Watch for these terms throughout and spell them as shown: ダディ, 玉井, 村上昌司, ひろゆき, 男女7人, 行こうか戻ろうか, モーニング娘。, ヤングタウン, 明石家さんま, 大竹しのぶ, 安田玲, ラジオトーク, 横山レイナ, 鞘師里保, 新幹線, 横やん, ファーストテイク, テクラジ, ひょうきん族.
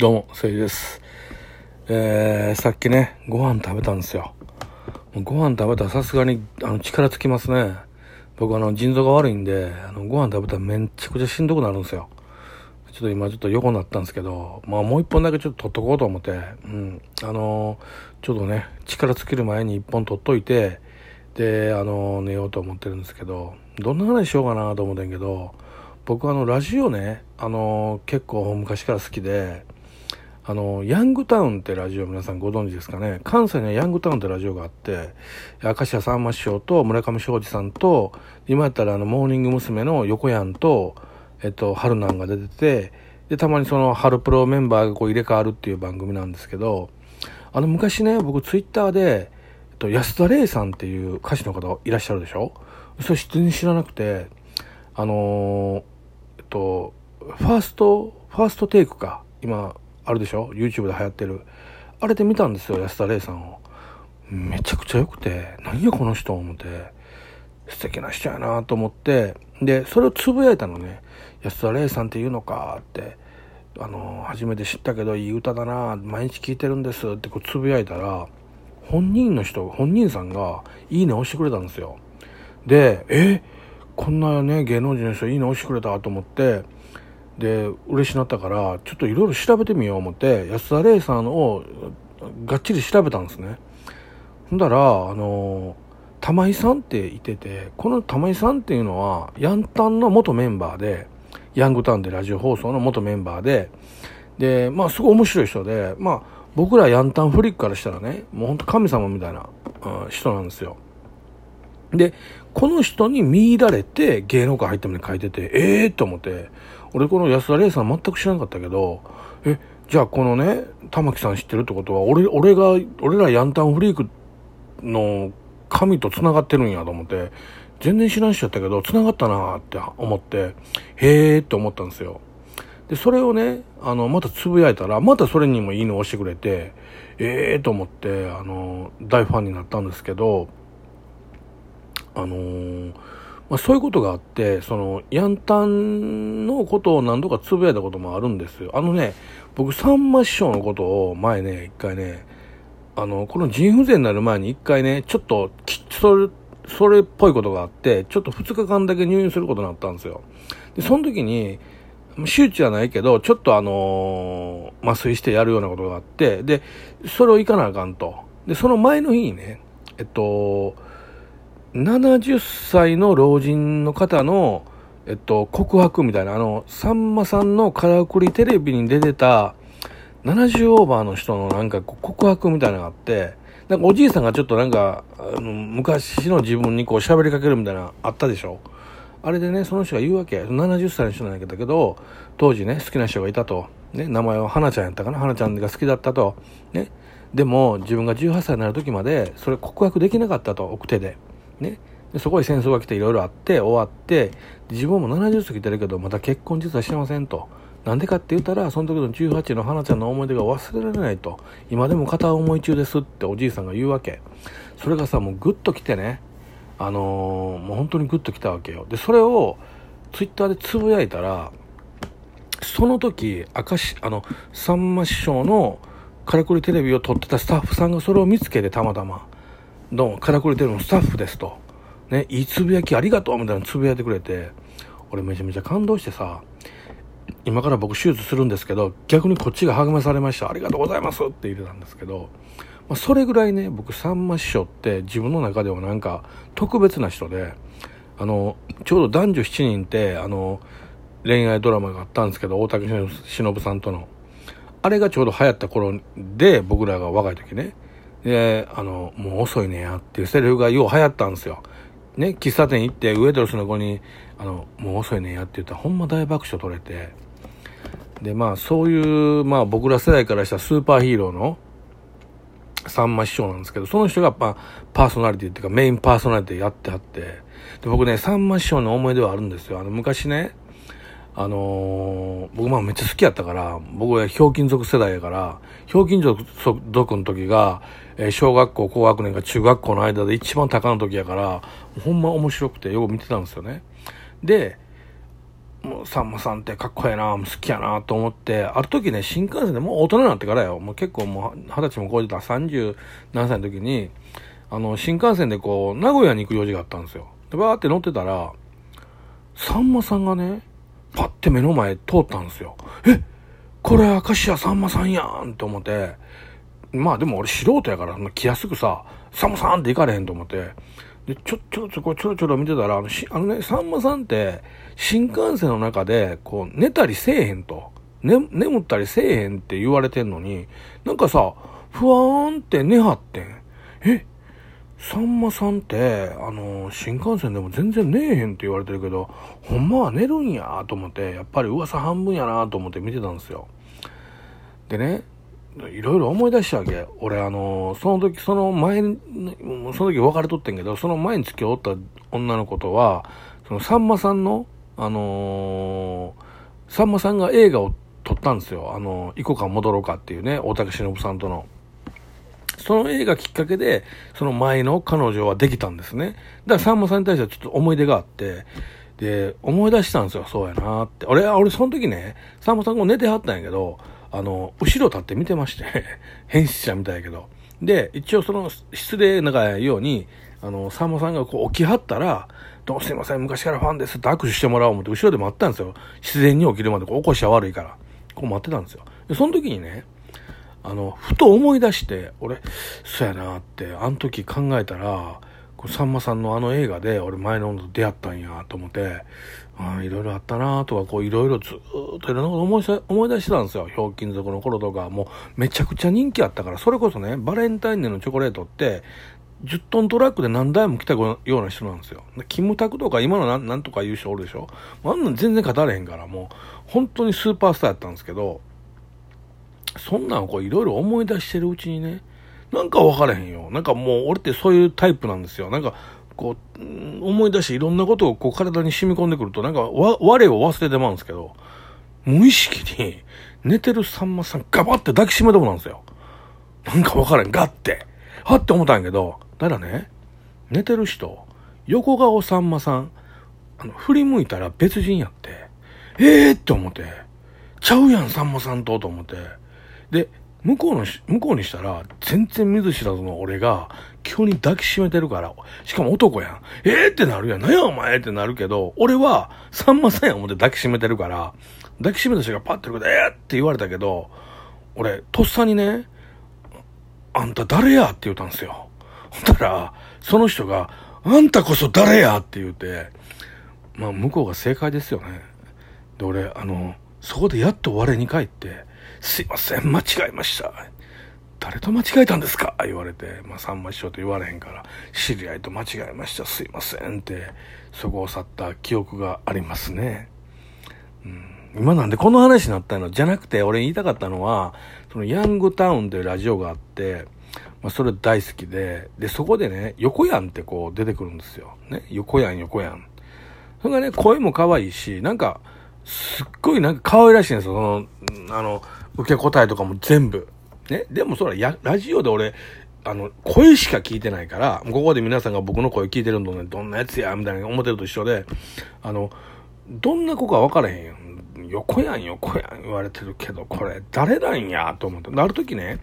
どうも、せいです。さっきね、ご飯食べたんですよ。ご飯食べたらさすがに力つきますね。僕腎臓が悪いんで、ご飯食べたらめちゃくちゃしんどくなるんですよ。ちょっと今横になったんですけど、まあもう一本だけ取っとこうと思って、ちょっとね、力つける前に一本取っといて、で、寝ようと思ってるんですけど、どんな話しようかなと思ってんけど、僕ラジオね、結構昔から好きで、ヤングタウンってラジオ皆さんご存知ですかね。関西にはヤングタウンってラジオがあって、明石家さんま師匠と村上昌司さんと、今やったらモーニング娘。の横やんと、春なんが出てて、で、たまにその春プロメンバーがこう入れ替わるっていう番組なんですけど、昔ね、僕ツイッターで、安田玲さんっていう歌手の方いらっしゃるでしょ。それ全然知らなくて、ファーストテイクか今あるでしょ、 YouTube で流行ってるあれで見たんですよ、安田玲さんを。めちゃくちゃ良くて、何やこの人思って、素敵な人やなと思って、でそれをつぶやいたのね。安田玲さんっていうのかって、初めて知ったけどいい歌だな、毎日聴いてるんですってこうつぶやいたら、本人さんがいいね押してくれたんですよ。で、こんなね芸能人の人いいね押してくれたと思って、で嬉しなったからちょっといろいろ調べてみよう思って、安田玲さんをがっちり調べたんですね。ほんだら玉井さんっていてて、この玉井さんっていうのはヤンタンの元メンバーで、ヤングタウンでラジオ放送の元メンバーで、でまあすごい面白い人で、まあ僕らヤンタンフリックからしたらね、もう本当神様みたいな、人なんですよ。で、この人に見入られて芸能界入ったみたいに書いてて、と思って、俺この安田玲さん全く知らなかったけど、じゃあこのね、玉木さん知ってるってことは、俺らヤンタンフリークの神と繋がってるんやと思って、全然知らんしちゃったけど、繋がったなって思って、って思ったんですよ。で、それをね、またつぶやいたら、またそれにもいいのを押してくれて、と思って、大ファンになったんですけど、そういうことがあって、そのヤンタンのことを何度かつぶやいたこともあるんですよ。僕さんま師匠のことを前ね、一回ね、この腎不全になる前に一回ね、ちょっとそれっぽいことがあって、ちょっと2日間だけ入院することになったんですよ。でその時に手術はないけど、ちょっと麻酔してやるようなことがあって、でそれを行かなあかんと。でその前の日にね、70歳の老人の方の、告白みたいな、さんまさんのカラクリテレビに出てた、70オーバーの人のなんか告白みたいなのがあって、なんかおじいさんがちょっとなんか、昔の自分にこう喋りかけるみたいなのあったでしょ。あれでね、その人が言うわけ。70歳の人なんだけど、当時ね、好きな人がいたと。ね、名前は花ちゃんやったかな。花ちゃんが好きだったと。ね。でも、自分が18歳になる時まで、それ告白できなかったと、奥手で。ね、でそこに戦争が来ていろいろあって終わって、自分も70過ぎてるけどまた結婚実はしてませんと。なんでかって言ったら、その時の18の花ちゃんの思い出が忘れられないと、今でも片思い中ですっておじいさんが言うわけ。それがさ、もうグッときてね、もう本当にグッときたわけよ。でそれをツイッターでつぶやいたら、その時さんま師匠のカラクリテレビを撮ってたスタッフさんがそれを見つけて、たまたまどうもカラクリテレビのスタッフですと、ね、いいつぶやきありがとうみたいなのつぶやいてくれて、俺めちゃめちゃ感動してさ、今から僕手術するんですけど、逆にこっちが励まされました、ありがとうございますって入れたんですけど、それぐらいね、僕さんま師匠って自分の中ではなんか特別な人で、ちょうど男女7人って恋愛ドラマがあったんですけど、大竹しのぶさんとのあれがちょうど流行った頃で、僕らが若い時ね、で、もう遅いねやっていうセリフがよう流行ったんですよ。ね、喫茶店行ってウェイトレスの子に、もう遅いねやって言ったら、ほんま大爆笑取れて。で、まあそういう、まあ僕ら世代からしたスーパーヒーローのさんま師匠なんですけど、その人がパーソナリティっていうかメインパーソナリティやってはって。で、僕ね、さんま師匠の思い出はあるんですよ。昔ね、僕めっちゃ好きやったから、僕はひょうきん族世代やから、ひょうきん族の時が、小学校高学年か中学校の間で一番高の時やから、ほんま面白くてよく見てたんですよね。でもうさんまさんってかっこええな、好きやなと思って、ある時ね、新幹線でもう大人になってからよ、もう結構もう20歳も超えてた37歳の時に、新幹線でこう名古屋に行く用事があったんですよ。でバーって乗ってたら、さんまさんがねパッて目の前通ったんですよ。え、これ明石家さんまさんやんと思って、まあでも俺素人やから気安くさ、さんまさんって行かれへんと思って、でちょろちょろ見てたら、あのねさんまさんって新幹線の中でこう寝たりせえへんと、眠ったりせえへんって言われてんのに、なんかさふわーんって寝はってん。え、さんまさんって新幹線でも全然寝えへんって言われてるけど、ほんまは寝るんやと思って、やっぱり噂半分やなと思って見てたんですよ。でね、いろいろ思い出したわけ。俺その時別れとってんけど、その前に付き合った女の子とは、そのさんまさんのさんまさんが映画を撮ったんですよ。行こうか戻ろうかっていうね、大竹しのぶさんとの。その映画きっかけで、その前の彼女はできたんですね。だからさんまさんに対してはちょっと思い出があって、で、思い出したんですよ。そうやなって。俺その時ね、さんまさんが寝てはったんやけど、後ろ立って見てまして、変質者みたいやけど。で、一応その、失礼ながらように、さんまさんがこう起きはったら、どうもすいません、昔からファンですって握手してもらおう思って、後ろで待ったんですよ。自然に起きるまで、こう起こしは悪いから。こう待ってたんですよ。で、その時にね、ふと思い出して、俺、そうやなって、あの時考えたら、さんまさんのあの映画で、俺前の女と出会ったんやと思って、いろいろあったなとか、こういろいろずっといろんなこと思い出してたんですよ。ひょうきん族の頃とか、もうめちゃくちゃ人気あったから、それこそね、バレンタインデーのチョコレートって、10トントラックで何台も来たような人なんですよ。キムタクとか今のなんとかいう人おるでしょ。あんなん全然語れへんから、もう本当にスーパースターやったんですけど、そんなんをこういろいろ思い出してるうちにね、なんか分からへんよ。なんかもう俺ってそういうタイプなんですよ。なんかこう思い出していろんなことをこう体に染み込んでくると、なんか我を忘れてまうんですけど、無意識に寝てるさんまさんガバって抱きしめてもなんですよ。なんか分からへん、ガッてはって思ったんやけど、だからね、寝てる人横顔さんまさん振り向いたら別人やって、って思って、ちゃうやんさんまさんと思って、で向こうにしたら全然見ず知らずの俺が急に抱きしめてるから、しかも男やん、ってなるやん、なんやお前ってなるけど、俺はさんまさんや思って抱きしめてるから、抱きしめた人がパッてるからって言われたけど、俺とっさにね、あんた誰やって言ったんですよ。ほんたらその人があんたこそ誰やって言って、まあ向こうが正解ですよね。で俺そこでやっと我に返って、すいません間違えました。誰と間違えたんですか言われて、まあさんま師匠と言われへんから、知り合いと間違えました、すいませんって、そこを去った記憶がありますね。今なんでこの話になったのじゃなくて、俺言いたかったのは、そのヤングタウンというラジオがあって、まあそれ大好きで、でそこでね、横やんってこう出てくるんですよ。ね、横やん。それがね、声も可愛いし、なんかすっごいなんか可愛らしいんですよ。受け答えとかも全部。ね。でもそれはラジオで俺、声しか聞いてないから、ここで皆さんが僕の声聞いてるのね、どんなやつや、みたいな思ってると一緒で、どんな子か分からへんよ。横やん言われてるけど、これ誰なんや、と思って。ある時ね、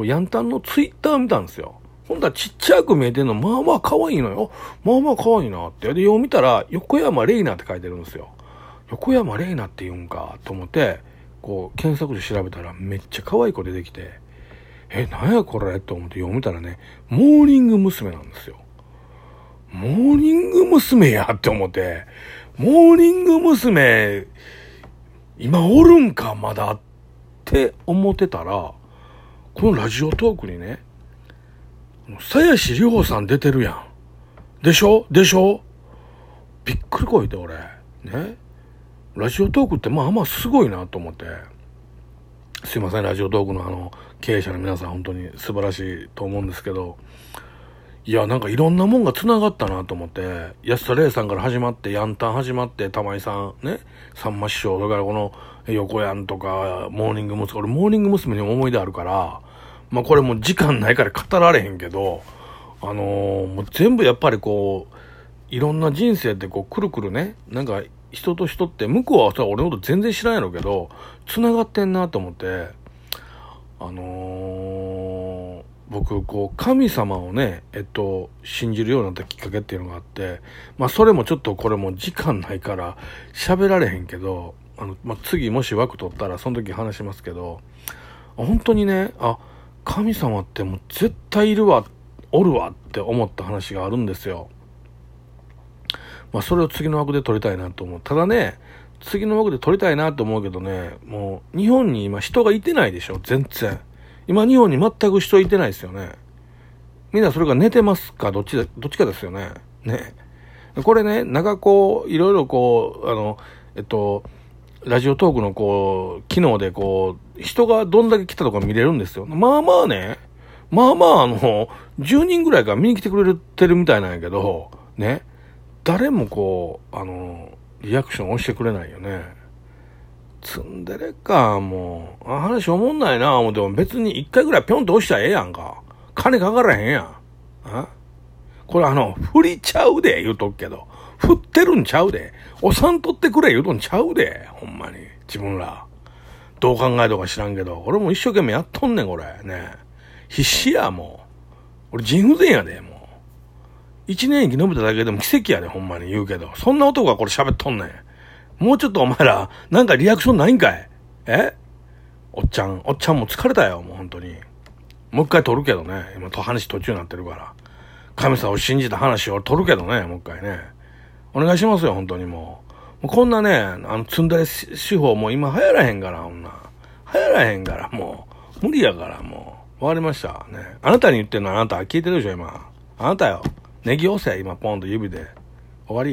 ヤンタンのツイッター見たんですよ。ほんとはちっちゃく見えてんの、まあまあ可愛いのよ。まあまあ可愛いなって。で、よう見たら、横山レイナって書いてるんですよ。横山レイナって言うんか、と思って、こう検索で調べたらめっちゃ可愛い子出てきて、なんやこれと思って読みたらね、モーニング娘。なんですよ。モーニング娘。やって思って、モーニング娘。今おるんかまだって思ってたら、このラジオトークにね、鞘師里保さん出てるやん、でしょ、びっくりこいて、俺ね、ラジオトークってまあまあすごいなと思って、すいません、ラジオトークの経営者の皆さん、本当に素晴らしいと思うんですけど、いや、なんかいろんなもんが繋がったなと思って、安田玲さんから始まって、ヤンタン始まって、玉井さんね、さんま師匠、だからこの横やんとかモーニング娘。俺モーニング娘。に思い出あるから、まあこれもう時間ないから語られへんけど、もう全部やっぱりこういろんな人生ってこうくるくるね、なんか人と人って、向こうはさ俺のこと全然知らんやろうけど繋がってんなと思って、僕こう神様をね信じるようになったきっかけっていうのがあって、まあそれもちょっとこれも時間ないから喋られへんけど、次もし枠取ったらその時話しますけど、本当にね、あ、神様ってもう絶対いるわおるわって思った話があるんですよ。まあそれを次の枠で取りたいなと思う。ただね、次の枠で取りたいなと思うけどね、もう日本に今人がいてないでしょ。全然今日本に全く人いてないですよね。みんなそれが寝てますか、どっちかですよね。ね、これね、長こういろいろこうラジオトークのこう機能でこう人がどんだけ来たとか見れるんですよ。まあまあね、まあまあ10人ぐらいから見に来てくれてるみたいなんやけどね、誰もこうリアクションをしてくれないよね。ツンデレか、もう話おもんないな思っても別に一回ぐらいピョンと押したらええやんか、金かからへんやん。あ、これ振りちゃうで言うとくけど、振ってるんちゃうで、おさんとってくれ言うとんちゃうで、ほんまに自分らどう考えとか知らんけど、俺も一生懸命やっとんねんこれね、必死や。もう俺腎不全やで、もう一年生き延びただけでも奇跡やで、ほんまに言うけど、そんな男がこれ喋っとんねん。もうちょっとお前らなんかリアクションないんかい。おっちゃんも疲れたよ、もう本当に。もう一回撮るけどね、今と話途中になってるから、神様を信じた話を撮るけどね、もう一回ねお願いしますよ、本当に。もうこんなね、ツンデレ手法もう今流行らへんから、流行らへんから、もう無理やから、もうわかりましたね。あなたに言ってるのはあなた聞いてるでしょ今。あなたよ、ネギ押せ今ポンと指で終わりや。